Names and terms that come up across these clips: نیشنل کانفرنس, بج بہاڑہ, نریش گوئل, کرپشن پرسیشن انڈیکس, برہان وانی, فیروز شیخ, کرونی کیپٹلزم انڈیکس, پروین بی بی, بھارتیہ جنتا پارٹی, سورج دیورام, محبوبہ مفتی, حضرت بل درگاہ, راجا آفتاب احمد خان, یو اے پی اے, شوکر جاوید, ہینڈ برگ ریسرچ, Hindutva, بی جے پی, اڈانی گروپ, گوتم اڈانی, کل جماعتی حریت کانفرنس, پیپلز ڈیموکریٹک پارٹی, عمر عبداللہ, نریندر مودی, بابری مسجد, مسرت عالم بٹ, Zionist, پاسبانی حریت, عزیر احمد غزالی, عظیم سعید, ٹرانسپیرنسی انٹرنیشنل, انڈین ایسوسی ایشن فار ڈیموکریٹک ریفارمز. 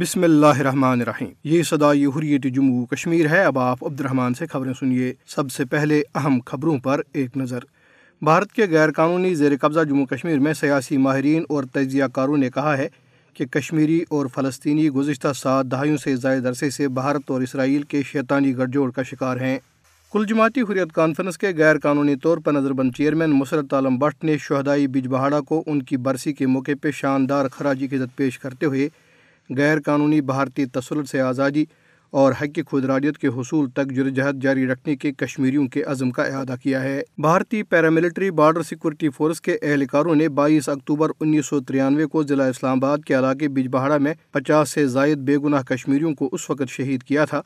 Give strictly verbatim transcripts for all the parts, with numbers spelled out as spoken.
بسم اللہ الرحمن الرحیم، یہ صدائے حریت جموں کشمیر ہے۔ اب آپ عبد الرحمن سے خبریں سنیے۔ سب سے پہلے اہم خبروں پر ایک نظر۔ بھارت کے غیر قانونی زیر قبضہ جموں کشمیر میں سیاسی ماہرین اور تجزیہ کاروں نے کہا ہے کہ کشمیری اور فلسطینی گزشتہ سات دہائیوں سے زائد عرصے سے بھارت اور اسرائیل کے شیطانی گٹھ جوڑ کا شکار ہیں۔ کل جماعتی حریت کانفرنس کے غیر قانونی طور پر نظر بند چیئرمین مسرت عالم بٹ نے شہدائی بج بہاڑہ کو ان کی برسی کے موقع پہ شاندار خراج عقیدت پیش کرتے ہوئے غیر قانونی بھارتی تسلط سے آزادی اور حق خودارادیت کے حصول تک جدوجہد جاری رکھنے کے کشمیریوں کے عزم کا اعادہ کیا ہے۔ بھارتی پیراملٹری بارڈر سیکورٹی فورس کے اہلکاروں نے بائیس اکتوبر انیس سو ترانوے کو ضلع اسلام آباد کے علاقے بج بہاڑہ میں پچاس سے زائد بے گناہ کشمیریوں کو اس وقت شہید کیا تھا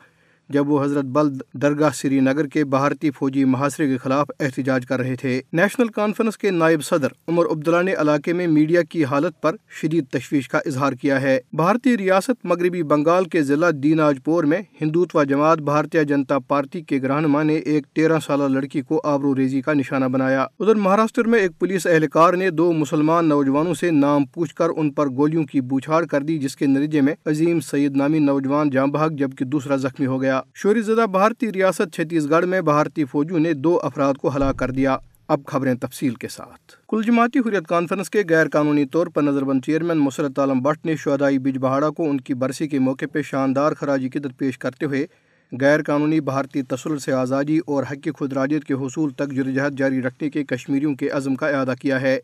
جب وہ حضرت بل درگاہ سری نگر کے بھارتی فوجی محاصرے کے خلاف احتجاج کر رہے تھے۔ نیشنل کانفرنس کے نائب صدر عمر عبداللہ نے علاقے میں میڈیا کی حالت پر شدید تشویش کا اظہار کیا ہے۔ بھارتی ریاست مغربی بنگال کے ضلع دیناج پور میں ہندوتوا جماعت بھارتیہ جنتا پارٹی کے رہنما نے ایک تیرہ سالہ لڑکی کو آبرو ریزی کا نشانہ بنایا۔ ادھر مہاراشٹر میں ایک پولیس اہلکار نے دو مسلمان نوجوانوں سے نام پوچھ کر ان پر گولیوں کی بوچھاڑ کر دی، جس کے نتیجے میں عظیم سعید نامی نوجوان جاں بحق جبکہ دوسرا زخمی ہو گیا۔ شوری زدہ بھارتی ریاست چھتیس گڑھ میں بھارتی فوجیوں نے دو افراد کو ہلاک کر دیا۔ اب خبریں تفصیل کے ساتھ۔ کل جماعتی حریت کانفرنس کے غیر قانونی طور پر نظر بند چیئرمین مسرت عالم بٹ نے شہدائی بج بہاڑہ کو ان کی برسی کے موقع پہ شاندار خراج عقیدت پیش کرتے ہوئے غیر قانونی بھارتی تسلط سے آزادی اور حق خودارادیت کے حصول تک جدوجہد جاری رکھنے کے کشمیریوں کے عزم کا اعادہ کیا ہے۔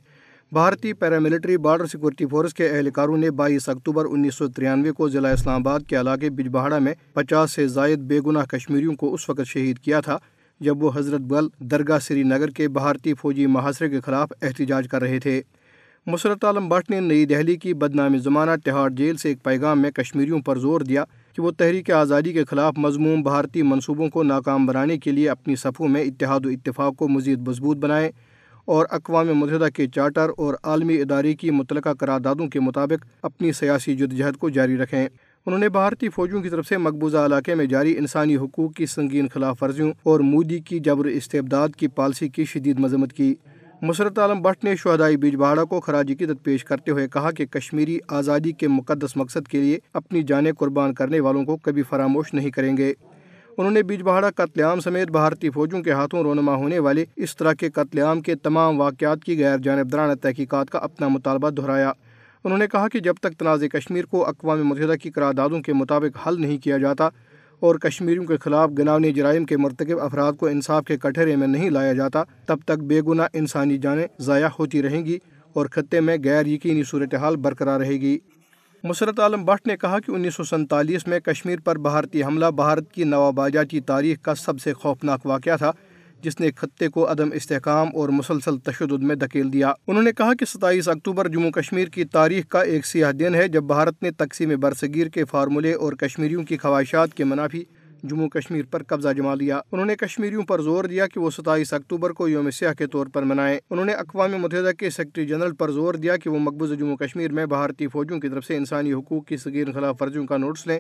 بھارتی پیراملٹری بارڈر سیکورٹی فورس کے اہلکاروں نے بائیس اکتوبر انیس سو ترانوے کو ضلع اسلام آباد کے علاقے بج بہاڑہ میں پچاس سے زائد بے گناہ کشمیریوں کو اس وقت شہید کیا تھا جب وہ حضرت بل درگاہ سری نگر کے بھارتی فوجی محاصرے کے خلاف احتجاج کر رہے تھے۔ مسرت عالم بٹ نے نئی دہلی کی بدنام زمانہ تہاڑ جیل سے ایک پیغام میں کشمیریوں پر زور دیا کہ وہ تحریک آزادی کے خلاف مذموم بھارتی منصوبوں کو ناکام بنانے کے لیے اپنی صفوں میں اتحاد و اتفاق کو مزید مضبوط بنائیں اور اقوام متحدہ کے چارٹر اور عالمی ادارے کی متعلقہ قراردادوں کے مطابق اپنی سیاسی جدوجہد کو جاری رکھیں۔ انہوں نے بھارتی فوجیوں کی طرف سے مقبوضہ علاقے میں جاری انسانی حقوق کی سنگین خلاف ورزیوں اور مودی کی جبر استبداد کی پالیسی کی شدید مذمت کی۔ مسرت عالم بٹ نے شہدائی بج بہاڑہ کو خراج عقیدت پیش کرتے ہوئے کہا کہ کشمیری آزادی کے مقدس مقصد کے لیے اپنی جانیں قربان کرنے والوں کو کبھی فراموش نہیں کریں گے۔ انہوں نے بج بہاڑہ قتل عام سمیت بھارتی فوجوں کے ہاتھوں رونما ہونے والے اس طرح کے قتل عام کے تمام واقعات کی غیر جانبدارانہ تحقیقات کا اپنا مطالبہ دہرایا۔ انہوں نے کہا کہ جب تک تنازع کشمیر کو اقوام متحدہ کی قراردادوں کے مطابق حل نہیں کیا جاتا اور کشمیریوں کے خلاف گناونے جرائم کے مرتکب افراد کو انصاف کے کٹہرے میں نہیں لایا جاتا، تب تک بے گناہ انسانی جانیں ضائع ہوتی رہیں گی اور خطے میں غیر یقینی صورتحال برقرار رہے گی۔ مسرت عالم بٹ نے کہا کہ انیس سو سینتالیس میں کشمیر پر بھارتی حملہ بھارت کی نوآبادیاتی تاریخ کا سب سے خوفناک واقعہ تھا جس نے خطے کو عدم استحکام اور مسلسل تشدد میں دھکیل دیا۔ انہوں نے کہا کہ ستائیس اکتوبر جموں کشمیر کی تاریخ کا ایک سیاہ دن ہے جب بھارت نے تقسیم برصغیر کے فارمولے اور کشمیریوں کی خواہشات کے منافی جموں کشمیر پر قبضہ جما لیا۔ انہوں نے کشمیریوں پر زور دیا کہ وہ ستائیس اکتوبر کو یوم سیاہ کے طور پر منائیں۔ انہوں نے اقوام متحدہ کے سیکرٹری جنرل پر زور دیا کہ وہ مقبوضہ جموں کشمیر میں بھارتی فوجوں کی طرف سے انسانی حقوق کی سنگین خلاف ورزیوں کا نوٹس لیں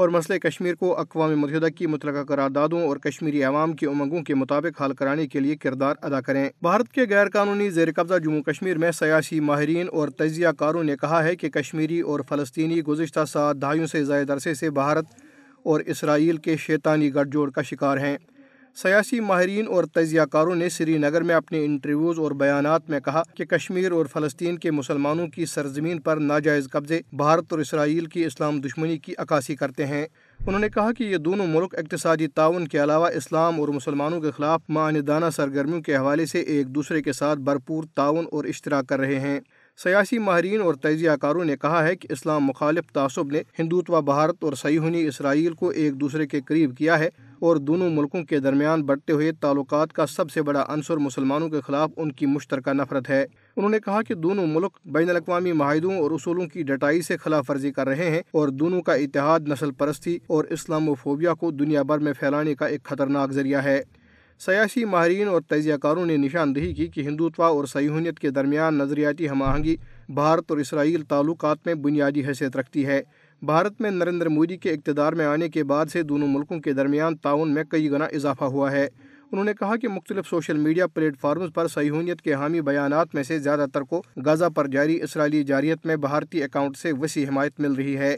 اور مسئلہ کشمیر کو اقوام متحدہ کی متعلقہ قراردادوں اور کشمیری عوام کی امنگوں کے مطابق حل کرانے کے لیے کردار ادا کریں۔ بھارت کے غیر قانونی زیر قبضہ جموں کشمیر میں سیاسی ماہرین اور تجزیہ کاروں نے کہا ہے کہ کشمیری اور فلسطینی گزشتہ سات دہائیوں سے زائد عرصے سے بھارت اور اسرائیل کے شیطانی گٹھ جوڑ کا شکار ہیں۔ سیاسی ماہرین اور تجزیہ کاروں نے سری نگر میں اپنے انٹرویوز اور بیانات میں کہا کہ کشمیر اور فلسطین کے مسلمانوں کی سرزمین پر ناجائز قبضے بھارت اور اسرائیل کی اسلام دشمنی کی عکاسی کرتے ہیں۔ انہوں نے کہا کہ یہ دونوں ملک اقتصادی تعاون کے علاوہ اسلام اور مسلمانوں کے خلاف معاندانہ سرگرمیوں کے حوالے سے ایک دوسرے کے ساتھ بھرپور تعاون اور اشتراک کر رہے ہیں۔ سیاسی ماہرین اور تجزیہ کاروں نے کہا ہے کہ اسلام مخالف تعصب نے ہندوتوا بھارت اور صہیونی اسرائیل کو ایک دوسرے کے قریب کیا ہے اور دونوں ملکوں کے درمیان بڑھتے ہوئے تعلقات کا سب سے بڑا عنصر مسلمانوں کے خلاف ان کی مشترکہ نفرت ہے۔ انہوں نے کہا کہ دونوں ملک بین الاقوامی معاہدوں اور اصولوں کی ڈٹائی سے خلاف ورزی کر رہے ہیں اور دونوں کا اتحاد نسل پرستی اور اسلاموفوبیا کو دنیا بھر میں پھیلانے کا ایک خطرناک ذریعہ ہے۔ سیاسی ماہرین اور تجزیہ کاروں نے نشاندہی کی کہ ہندوتوا اور صہیونیت کے درمیان نظریاتی ہم آہنگی بھارت اور اسرائیل تعلقات میں بنیادی حیثیت رکھتی ہے۔ بھارت میں نریندر مودی کے اقتدار میں آنے کے بعد سے دونوں ملکوں کے درمیان تعاون میں کئی گنا اضافہ ہوا ہے۔ انہوں نے کہا کہ مختلف سوشل میڈیا پلیٹ فارمز پر صہیونیت کے حامی بیانات میں سے زیادہ تر کو غزہ پر جاری اسرائیلی جاریت میں بھارتی اکاؤنٹ سے وسیع حمایت مل رہی ہے۔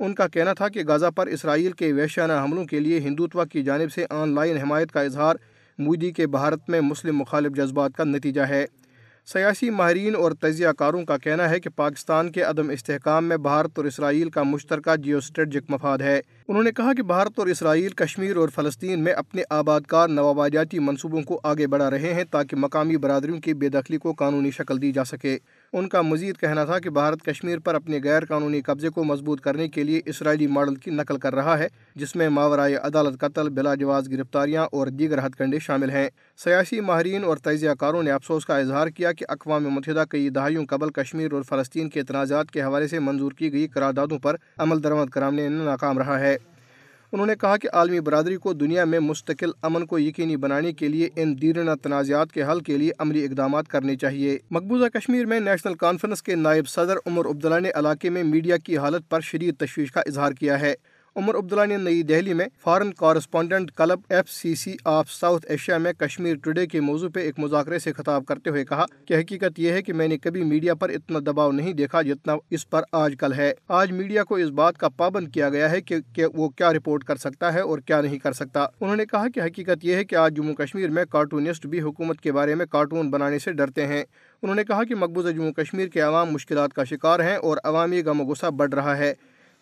ان کا کہنا تھا کہ غزہ پر اسرائیل کے وحشیانہ حملوں کے لیے ہندوتوا کی جانب سے آن لائن حمایت کا اظہار مودی کے بھارت میں مسلم مخالف جذبات کا نتیجہ ہے۔ سیاسی ماہرین اور تجزیہ کاروں کا کہنا ہے کہ پاکستان کے عدم استحکام میں بھارت اور اسرائیل کا مشترکہ جیو اسٹریٹجک مفاد ہے۔ انہوں نے کہا کہ بھارت اور اسرائیل کشمیر اور فلسطین میں اپنے آباد کار نوآبادیاتی منصوبوں کو آگے بڑھا رہے ہیں تاکہ مقامی برادریوں کی بے دخلی کو قانونی شکل دی جا سکے۔ ان کا مزید کہنا تھا کہ بھارت کشمیر پر اپنے غیر قانونی قبضے کو مضبوط کرنے کے لیے اسرائیلی ماڈل کی نقل کر رہا ہے، جس میں ماورائے عدالت قتل، بلا جواز گرفتاریاں اور دیگر ہتھ کنڈے شامل ہیں۔ سیاسی ماہرین اور تجزیہ کاروں نے افسوس کا اظہار کیا کہ اقوام متحدہ کئی دہائیوں قبل کشمیر اور فلسطین کے تنازعات کے حوالے سے منظور کی گئی قراردادوں پر عمل درآمد کرانے میں ناکام رہا ہے۔ انہوں نے کہا کہ عالمی برادری کو دنیا میں مستقل امن کو یقینی بنانے کے لیے ان دیرینہ تنازعات کے حل کے لیے عملی اقدامات کرنے چاہیے۔ مقبوضہ کشمیر میں نیشنل کانفرنس کے نائب صدر عمر عبداللہ نے علاقے میں میڈیا کی حالت پر شدید تشویش کا اظہار کیا ہے۔ عمر عبداللہ نے نئی دہلی میں foreign correspondent club F C C of South Asia میں کشمیر ٹوڈے کے موضوع پہ ایک مذاکرے سے خطاب کرتے ہوئے کہا کہ حقیقت یہ ہے کہ میں نے کبھی میڈیا پر اتنا دباؤ نہیں دیکھا جتنا اس پر آج کل ہے۔ آج میڈیا کو اس بات کا پابند کیا گیا ہے کہ, کہ وہ کیا رپورٹ کر سکتا ہے اور کیا نہیں کر سکتا۔ انہوں نے کہا کہ حقیقت یہ ہے کہ آج جموں کشمیر میں کارٹونسٹ بھی حکومت کے بارے میں کارٹون بنانے سے ڈرتے ہیں۔ انہوں نے کہا کہ مقبوضہ جموں کشمیر کے عوام مشکلات کا شکار ہیں اور عوامی غم و غصہ بڑھ رہا ہے۔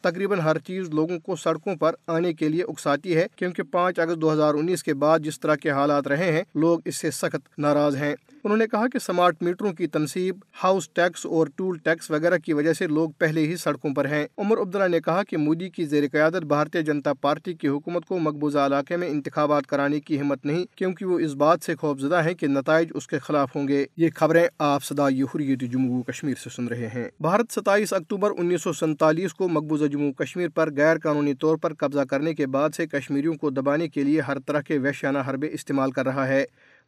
تقریباً ہر چیز لوگوں کو سڑکوں پر آنے کے لیے اکساتی ہے، کیونکہ پانچ اگست دو ہزار انیس کے بعد جس طرح کے حالات رہے ہیں لوگ اس سے سخت ناراض ہیں۔ انہوں نے کہا کہ سمارٹ میٹروں کی تنصیب، ہاؤس ٹیکس اور ٹول ٹیکس وغیرہ کی وجہ سے لوگ پہلے ہی سڑکوں پر ہیں۔ عمر عبداللہ نے کہا کہ مودی کی زیر قیادت بھارتیہ جنتا پارٹی کی حکومت کو مقبوضہ علاقے میں انتخابات کرانے کی ہمت نہیں، کیونکہ وہ اس بات سے خوفزدہ ہیں کہ نتائج اس کے خلاف ہوں گے۔ یہ خبریں آپ صدائے حریت جموں کشمیر سے سن رہے ہیں۔ بھارت ستائیس اکتوبر انیس سو سینتالیس کو مقبوضہ جموں کشمیر پر غیر قانونی طور پر قبضہ کرنے کے بعد سے کشمیریوں کو دبانے کے لیے ہر طرح کے وحشیانہ حربے استعمال کر رہا ہے۔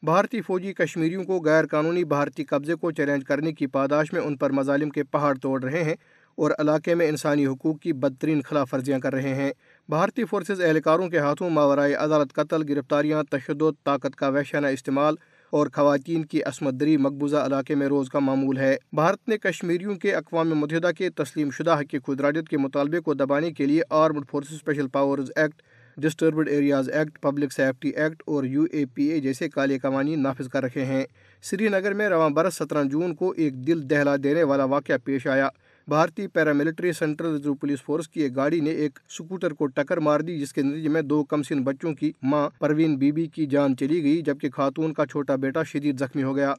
بھارتی فوجی کشمیریوں کو غیر قانونی بھارتی قبضے کو چیلنج کرنے کی پاداش میں ان پر مظالم کے پہاڑ توڑ رہے ہیں اور علاقے میں انسانی حقوق کی بدترین خلاف ورزیاں کر رہے ہیں۔ بھارتی فورسز اہلکاروں کے ہاتھوں ماورائے عدالت قتل، گرفتاریاں، تشدد، طاقت کا وحشیانہ استعمال اور خواتین کی عصمت دری مقبوضہ علاقے میں روز کا معمول ہے۔ بھارت نے کشمیریوں کے اقوام متحدہ کے تسلیم شدہ حق کی خود ارادیت کے مطالبے کو دبانے کے لیے armed forces special powers act, disturbed areas act, public safety act اور یو اے پی اے جیسے کالے قوانین نافذ کر رکھے ہیں۔ سری نگر میں رواں برس سترہ جون کو ایک دل دہلا دینے والا واقعہ پیش آیا۔ بھارتی paramilitary central reserve police force کی ایک گاڑی نے ایک سکوٹر کو ٹکر مار دی، جس کے نتیجے میں دو کم سن بچوں کی ماں پروین بی بی کی جان چلی گئی، جبکہ خاتون کا چھوٹا بیٹا شدید زخمی ہو گیا۔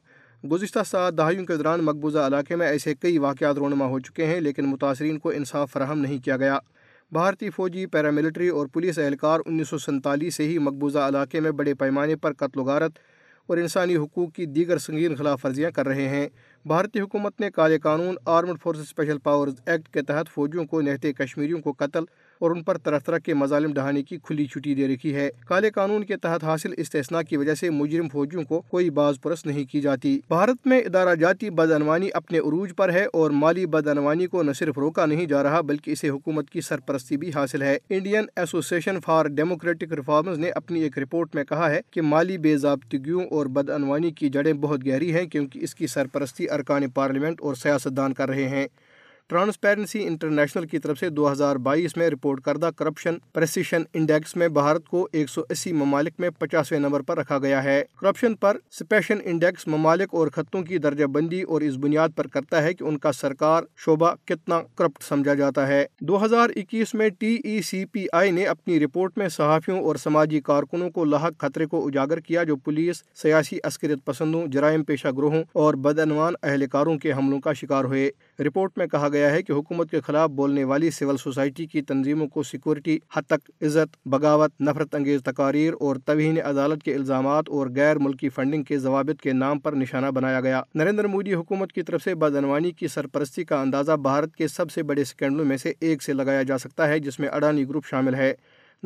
گزشتہ سات دہائیوں کے دوران مقبوضہ علاقے میں ایسے کئی واقعات رونما ہو چکے ہیں، لیکن متاثرین کو انصاف فراہم نہیں کیا گیا۔ بھارتی فوجی، پیراملٹری اور پولیس اہلکار انیس سو سینتالیس سے ہی مقبوضہ علاقے میں بڑے پیمانے پر قتل و غارت اور انسانی حقوق کی دیگر سنگین خلاف ورزیاں کر رہے ہیں۔ بھارتی حکومت نے کالے قانون armed forces special powers act کے تحت فوجیوں کو، نہتے کشمیریوں کو قتل اور ان پر طرح طرح کے مظالم ڈھانے کی کھلی چھٹی دے رکھی ہے۔ کالے قانون کے تحت حاصل استثناء کی وجہ سے مجرم فوجیوں کو کوئی باز پرست نہیں کی جاتی۔ بھارت میں ادارہ جاتی بدعنوانی اپنے عروج پر ہے اور مالی بدعنوانی کو نہ صرف روکا نہیں جا رہا بلکہ اسے حکومت کی سرپرستی بھی حاصل ہے۔ انڈین ایسوسی ایشن فار ڈیموکریٹک ریفارمز نے اپنی ایک رپورٹ میں کہا ہے کہ مالی بے ضابطگیوں اور بدعنوانی کی جڑیں بہت گہری ہیں، کیونکہ اس کی سرپرستی ارکان پارلیمنٹ اور سیاستدان کر رہے ہیں۔ ٹرانسپیرنسی انٹرنیشنل کی طرف سے دو ہزار بائیس میں رپورٹ کردہ کرپشن پرسیشن انڈیکس میں بھارت کو ایک سو اسی ممالک میں پچاسویں نمبر پر رکھا گیا ہے۔ کرپشن پر سپیشن انڈیکس ممالک اور خطوں کی درجہ بندی اور اس بنیاد پر کرتا ہے کہ ان کا سرکار شعبہ کتنا کرپٹ سمجھا جاتا ہے۔ دو ہزار اکیس میں ٹی ای سی پی آئی نے اپنی رپورٹ میں صحافیوں اور سماجی کارکنوں کو لاحق خطرے کو اجاگر کیا جو پولیس، سیاسی عسکریت پسندوں، جرائم پیشہ گروہوں اور بدعنوان اہلکاروں کے حملوں کا شکار ہوئے۔ رپورٹ میں کہا گیا ہے کہ حکومت کے خلاف بولنے والی سول سوسائٹی کی تنظیموں کو سیکورٹی، ہتک، عزت، بغاوت، نفرت انگیز تقاریر اور توہین عدالت کے الزامات اور غیر ملکی فنڈنگ کے ضوابط کے نام پر نشانہ بنایا گیا۔ نریندر مودی حکومت کی طرف سے بدعنوانی کی سرپرستی کا اندازہ بھارت کے سب سے بڑے سکینڈلوں میں سے ایک سے لگایا جا سکتا ہے، جس میں اڈانی گروپ شامل ہے۔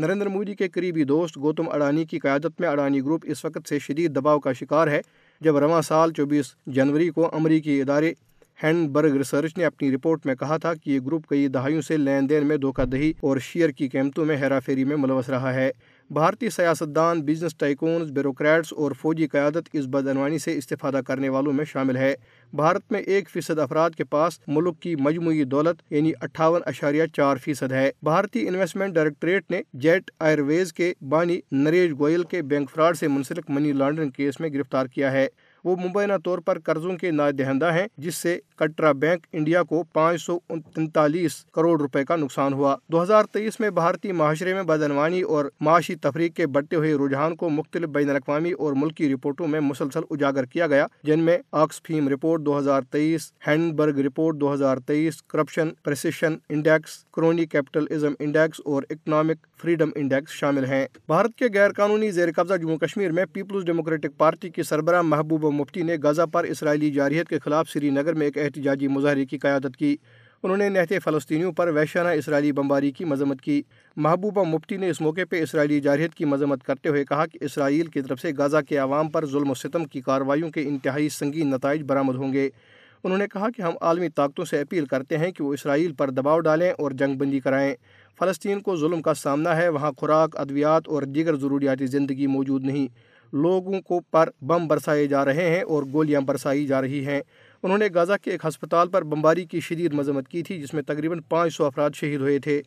نریندر مودی کے قریبی دوست گوتم اڈانی کی قیادت میں اڈانی گروپ اس وقت سے شدید دباؤ کا شکار ہے جب رواں سال چوبیس جنوری کو امریکی ادارے ہینڈ برگ ریسرچ نے اپنی رپورٹ میں کہا تھا کہ یہ گروپ کئی دہائیوں سے لین دین میں دھوکہ دہی اور شیئر کی قیمتوں میں ہیرا فیری میں ملوث رہا ہے۔ بھارتی سیاستدان، بزنس ٹائکونز، بیوروکریٹس اور فوجی قیادت اس بدعنوانی سے استفادہ کرنے والوں میں شامل ہے۔ بھارت میں ایک فیصد افراد کے پاس ملک کی مجموعی دولت یعنی اٹھاون اشاریہ چار فیصد ہے۔ بھارتی انویسٹمنٹ ڈائریکٹریٹ نے جیٹ ایئر ویز کے بانی نریش گوئل کے بینک فراڈ سے منسلک منی لانڈرنگ کیس میں گرفتار کیا ہے۔ وہ مبینہ طور پر قرضوں کے نائے دہندہ ہیں، جس سے کٹرا بینک انڈیا کو پانچ سو تینتالیس کروڑ روپے کا نقصان ہوا۔ دو ہزار تیئیس میں بھارتی معاشرے میں بدعنوانی اور معاشی تفریق کے بڑھتے ہوئے رجحان کو مختلف بین الاقوامی اور ملکی رپورٹوں میں مسلسل اجاگر کیا گیا، جن میں آکسفیم رپورٹ دو ہزار تیئیس، ہینڈ برگ رپورٹ دو ہزار تیئیس، کرپشن پرسیشن انڈیکس، کرونی کیپٹلزم انڈیکس اور اکنامک فریڈم انڈیکس شامل ہیں۔ بھارت کے غیر قانونی زیر قبضہ جموں کشمیر میں پیپلز ڈیموکریٹک پارٹی کی سربراہ محبوبہ مفتی نے غزہ پر اسرائیلی جارحیت کے خلاف سری نگر میں ایک احتجاجی مظاہرے کی قیادت کی۔ انہوں نے نہتے فلسطینیوں پر وحشیانہ اسرائیلی بمباری کی مذمت کی۔ محبوبہ مفتی نے اس موقع پہ اسرائیلی جارحیت کی مذمت کرتے ہوئے کہا کہ اسرائیل کی طرف سے غزہ کے عوام پر ظلم و ستم کی کارروائیوں کے انتہائی سنگین نتائج برآمد ہوں گے۔ انہوں نے کہا کہ ہم عالمی طاقتوں سے اپیل کرتے ہیں کہ وہ اسرائیل پر دباؤ ڈالیں اور جنگ بندی کرائیں۔ فلسطین کو ظلم کا سامنا ہے، وہاں خوراک، ادویات اور دیگر ضروریاتی زندگی موجود نہیں، لوگوں کو پر بم برسائے جا رہے ہیں اور گولیاں برسائی جا رہی ہیں۔ انہوں نے غزہ کے ایک ہسپتال پر بمباری کی شدید مذمت کی تھی، جس میں تقریباً پانچ سو افراد شہید ہوئے تھے۔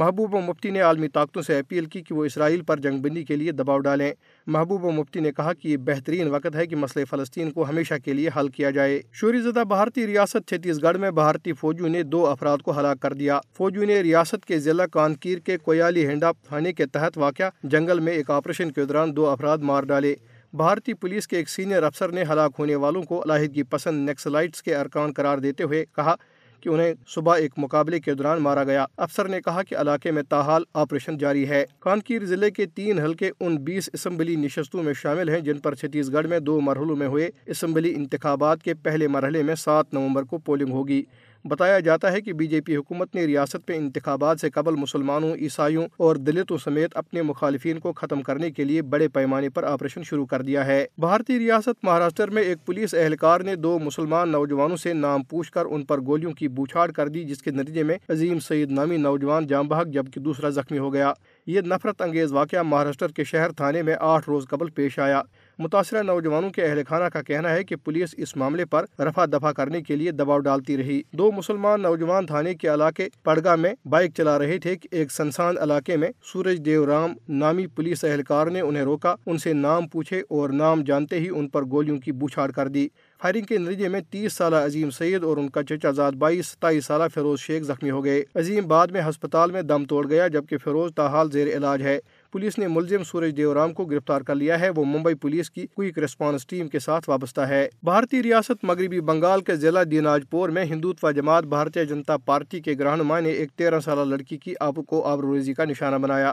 محبوبہ مفتی نے عالمی طاقتوں سے اپیل کی کہ وہ اسرائیل پر جنگ بندی کے لیے دباؤ ڈالیں۔ محبوبہ مفتی نے کہا کہ یہ بہترین وقت ہے کہ مسئلہ فلسطین کو ہمیشہ کے لیے حل کیا جائے۔ شوری زدہ بھارتی ریاست چھتیس گڑھ میں بھارتی فوجیوں نے دو افراد کو ہلاک کر دیا۔ فوجیوں نے ریاست کے ضلع کانکیر کے کویالی ہینڈا تھانے کے تحت واقع جنگل میں ایک آپریشن کے دوران دو افراد مار ڈالے۔ بھارتی پولیس کے ایک سینئر افسر نے ہلاک ہونے والوں کو علاحدگی پسند نیکسلائٹس کے ارکان قرار دیتے ہوئے کہا کہ انہیں صبح ایک مقابلے کے دوران مارا گیا۔ افسر نے کہا کہ علاقے میں تاحال آپریشن جاری ہے۔ کانکیر ضلع کے تین حلقے ان بیس اسمبلی نشستوں میں شامل ہیں جن پر چھتیس گڑھ میں دو مرحلوں میں ہوئے اسمبلی انتخابات کے پہلے مرحلے میں سات نومبر کو پولنگ ہوگی۔ بتایا جاتا ہے کہ بی جے پی حکومت نے ریاست میں انتخابات سے قبل مسلمانوں، عیسائیوں اور دلتوں سمیت اپنے مخالفین کو ختم کرنے کے لیے بڑے پیمانے پر آپریشن شروع کر دیا ہے۔ بھارتی ریاست مہاراشٹر میں ایک پولیس اہلکار نے دو مسلمان نوجوانوں سے نام پوچھ کر ان پر گولیوں کی بوچھاڑ کر دی، جس کے نتیجے میں عظیم سعید نامی نوجوان جاں بحق جبکہ دوسرا زخمی ہو گیا۔ یہ نفرت انگیز واقعہ مہاراشٹر کے شہر تھانے میں آٹھ روز قبل پیش آیا۔ متاثرہ نوجوانوں کے اہل خانہ کا کہنا ہے کہ پولیس اس معاملے پر رفع دفع کرنے کے لیے دباؤ ڈالتی رہی۔ دو مسلمان نوجوان تھانے کے علاقے پڑگا میں بائک چلا رہے تھے کہ ایک سنسان علاقے میں سورج دیورام نامی پولیس اہلکار نے انہیں روکا، ان سے نام پوچھے اور نام جانتے ہی ان پر گولیوں کی بوچھاڑ کر دی۔ فائرنگ کے نتیجے میں تیس سالہ عظیم سعید اور ان کا چچا زاد بھائی ستائیس سالہ فیروز شیخ زخمی ہو گئے۔ عظیم بعد میں ہسپتال میں دم توڑ گیا جبکہ فیروز تاحال زیر علاج ہے۔ پولیس نے ملزم سورج دیورام کو گرفتار کر لیا ہے، وہ ممبئی پولیس کی کوئک ریسپانس ٹیم کے ساتھ وابستہ ہے۔ بھارتی ریاست مغربی بنگال کے ضلع دیناج پور میں ہندوتوا جماعت بھارتیہ جنتا پارٹی کے رہنما نے ایک تیرہ سالہ لڑکی کی آبرو کو آبروریزی کا نشانہ بنایا۔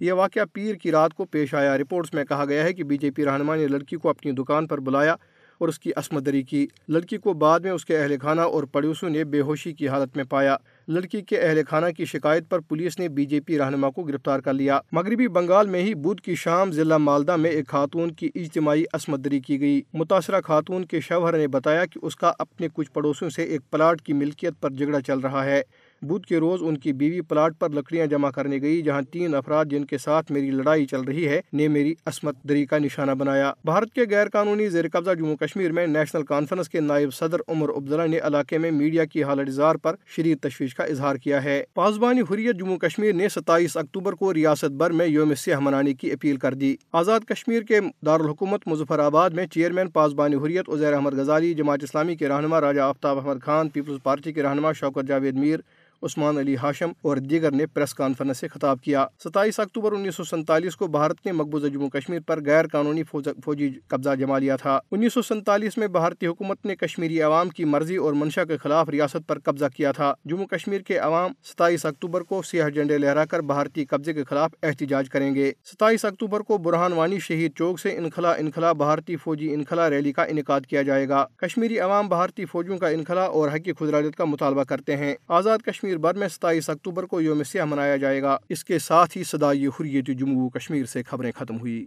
یہ واقعہ پیر کی رات کو پیش آیا۔ رپورٹس میں کہا گیا ہے کہ بی جے پی رہنما نے لڑکی کو اپنی دکان پر بلایا اور اس کی عصمت دری کی۔ لڑکی کو بعد میں اس کے اہل خانہ اور پڑوسیوں نے بے ہوشی کی حالت میں پایا۔ لڑکی کے اہل خانہ کی شکایت پر پولیس نے بی جے پی رہنما کو گرفتار کر لیا۔ مغربی بنگال میں ہی بدھ کی شام ضلع مالدہ میں ایک خاتون کی اجتماعی عصمت دری کی گئی۔ متاثرہ خاتون کے شوہر نے بتایا کہ اس کا اپنے کچھ پڑوسیوں سے ایک پلاٹ کی ملکیت پر جھگڑا چل رہا ہے۔ بدھ کے روز ان کی بیوی پلاٹ پر لکڑیاں جمع کرنے گئی، جہاں تین افراد جن کے ساتھ میری لڑائی چل رہی ہے نے میری عصمت دری کا نشانہ بنایا۔ بھارت کے غیر قانونی زیر قبضہ جموں کشمیر میں نیشنل کانفرنس کے نائب صدر عمر عبداللہ نے علاقے میں میڈیا کی حالت زار پر شدید تشویش کا اظہار کیا ہے۔ پاسبانی حریت جموں کشمیر نے ستائیس اکتوبر کو ریاست بھر میں یوم سیاہ منانے کی اپیل کر دی۔ آزاد کشمیر کے دارالحکومت مظفر آباد میں چیئرمین پاسبانی حریت عزیر احمد غزالی، جماعت اسلامی کے رہنما راجا آفتاب احمد خان، پیپلز پارٹی کے رہنما شوکر جاوید میر عثمان علی ہاشم اور دیگر نے پریس کانفرنس سے خطاب کیا۔ ستائیس اکتوبر انیس سو سینتالیس کو بھارت نے مقبوضہ جموں کشمیر پر غیر قانونی فوجی قبضہ جما لیا تھا۔ انیس سو سینتالیس میں بھارتی حکومت نے کشمیری عوام کی مرضی اور منشا کے خلاف ریاست پر قبضہ کیا تھا۔ جموں کشمیر کے عوام ستائیس اکتوبر کو سیاہ جھنڈے لہرا کر بھارتی قبضے کے خلاف احتجاج کریں گے۔ ستائیس اکتوبر کو برہان وانی شہید چوک سے انخلا انخلا بھارتی فوجی انخلا ریلی کا انعقاد کیا جائے گا۔ کشمیری عوام بھارتی فوجیوں کا انخلا اور حق کی خودارادیت کا مطالبہ کرتے ہیں۔ آزاد کشمیر بھر میں ستائیس اکتوبر کو یوم سیاہ منایا جائے گا۔ اس کے ساتھ ہی صدائے حریت جموں و کشمیر سے خبریں ختم ہوئی۔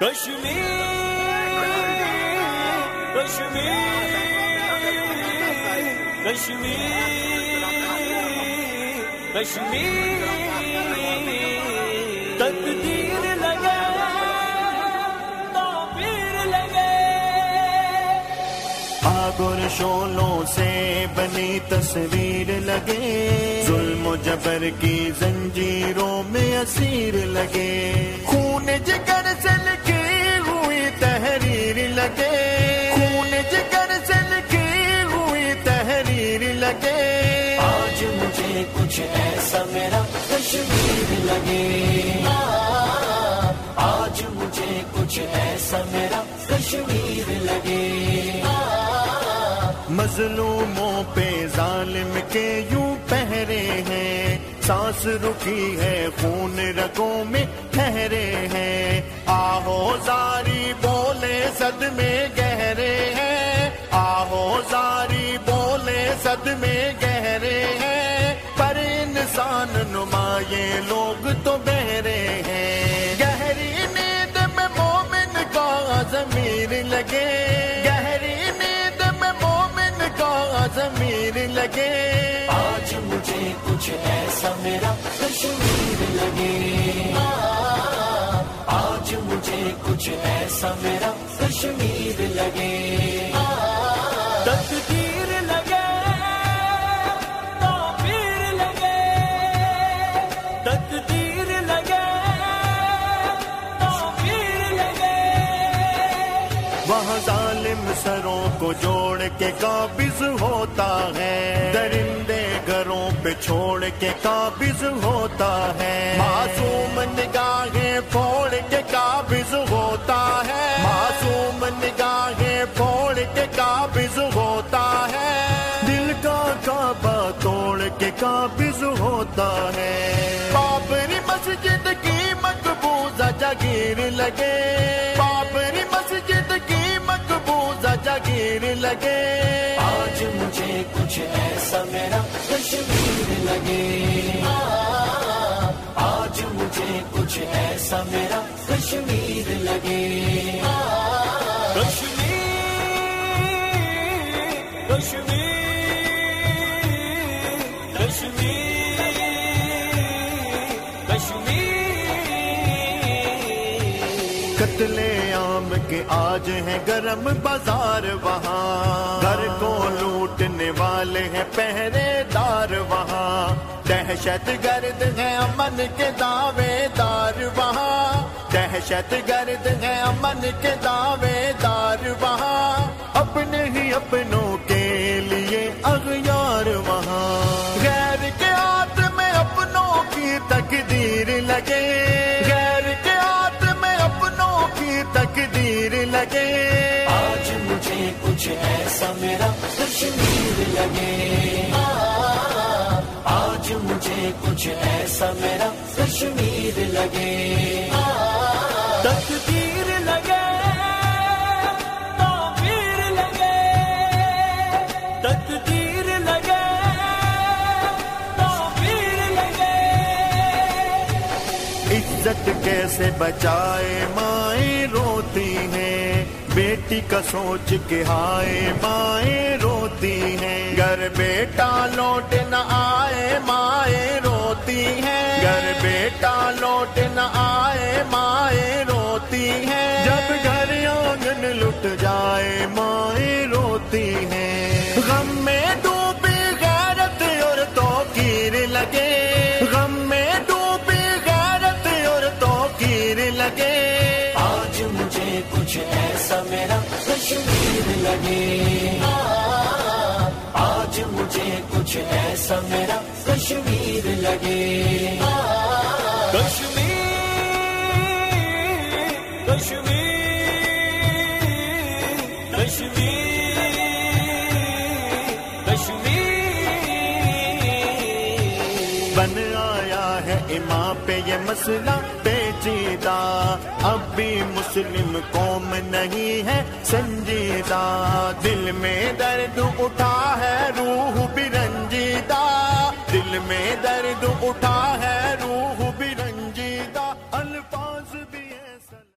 کشمیر کشمیر کشمیر کشمیر تقدیر لگے توفیر لگے، آگ اور شعلوں سے بنی تصویر لگے، ظلم و جبر کی زنجیروں میں اسیر لگے، خون جگر سے لکھی ہوئی تحریر لگے، خون جگر سے لکھی ہوئی تحریر لگے، آج مجھے کچھ ایسا میرا کشمیر لگے، آج مجھے کچھ ایسا میرا کشمیر لگے، مظلوموں پہ ظالم کے یوں پہرے ہیں، سانس رکی ہے خون رگوں میں ٹھہرے ہیں، آہو زاری بولے صدمے گہرے ہیں، آہو زاری بولے صدمے گہرے ہیں، پر انسان نما یہ لوگ تو بہرے ہیں، گہری نیند میں مومن کا ضمیر لگے، گہری نیند میں مومن کا ضمیر لگے، آج مجھے کچھ ایسا میرا کشمیر لگے، آج مجھے کچھ ایسا میرا کشمیر لگے، تقدیر لگے توفیر لگے، تقدیر لگے توفیر لگے، وہاں ظالم سروں کو جوڑ کے قابض ہوتا ہے، درندے گھروں پہ چھوڑ کے قابض ہوتا ہے، معصوم نگاہیں پھوڑ کے قابض ہوتا ہے، معصوم نگاہیں پھوڑ کے قابض ہوتا ہے، دل کا کعبہ توڑ کے قابض ہوتا ہے، بابری مسجد کی مقبوضہ جاگیر لگے، بابری مسجد کی مقبوضہ جاگیر لگے، آج مجھے کچھ ایسا میرا کشمیر لگے، آج مجھے کچھ ایسا میرا کشمیر لگے، کشمیر کشمیر کشمیر کشمیر، قتل عام کے آج ہیں گرم بازار، وہاں گھر کو لوٹنے والے ہیں پہرے دار، وہاں دہشت گرد ہیں امن کے دعوے دار، وہاں دہشت گرد ہیں امن کے دعوے دار، وہاں اپنے ہی اپنوں کے لیے اغیار، وہاں غیر کے ہاتھ میں اپنوں کی تقدیر لگے، غیر کے ہاتھ میں اپنوں کی تقدیر لگے، آج مجھے کچھ ایسا میرا کشمیر لگے، آج مجھے کچھ ایسا میرا کشمیر لگے، تقدیر لگے توفیر لگے، تقدیر لگے توفیر لگے، عزت کیسے بچائے مائیں روتی ہیں، بیٹی کا سوچ کے ہائے مائیں روتی ہیں، گھر بیٹا لوٹ نہ آئے مائیں روتی ہیں، گھر بیٹا لوٹ نہ آئے مائیں روتی ہیں، جب گھر آنگن لٹ جائے مائیں روتی ہیں، غم میں ڈوبی غیرت اور توقیر لگے، غم میں ڈوبی غیرت اور توقیر لگے، آج مجھے کچھ ایسا میرا کشمیر لگے، آج مجھے کچھ ایسا سا میرا کشمیر لگے. کشمیر کشمیر کشمیر کشمیر. بن آیا ہے امام پہ یہ مسئلہ پیچیدہ، اب بھی مسلم قوم نہیں ہے سنجیدہ. دل میں درد اٹھا ہے روح بھی رنجیدہ، دل میں درد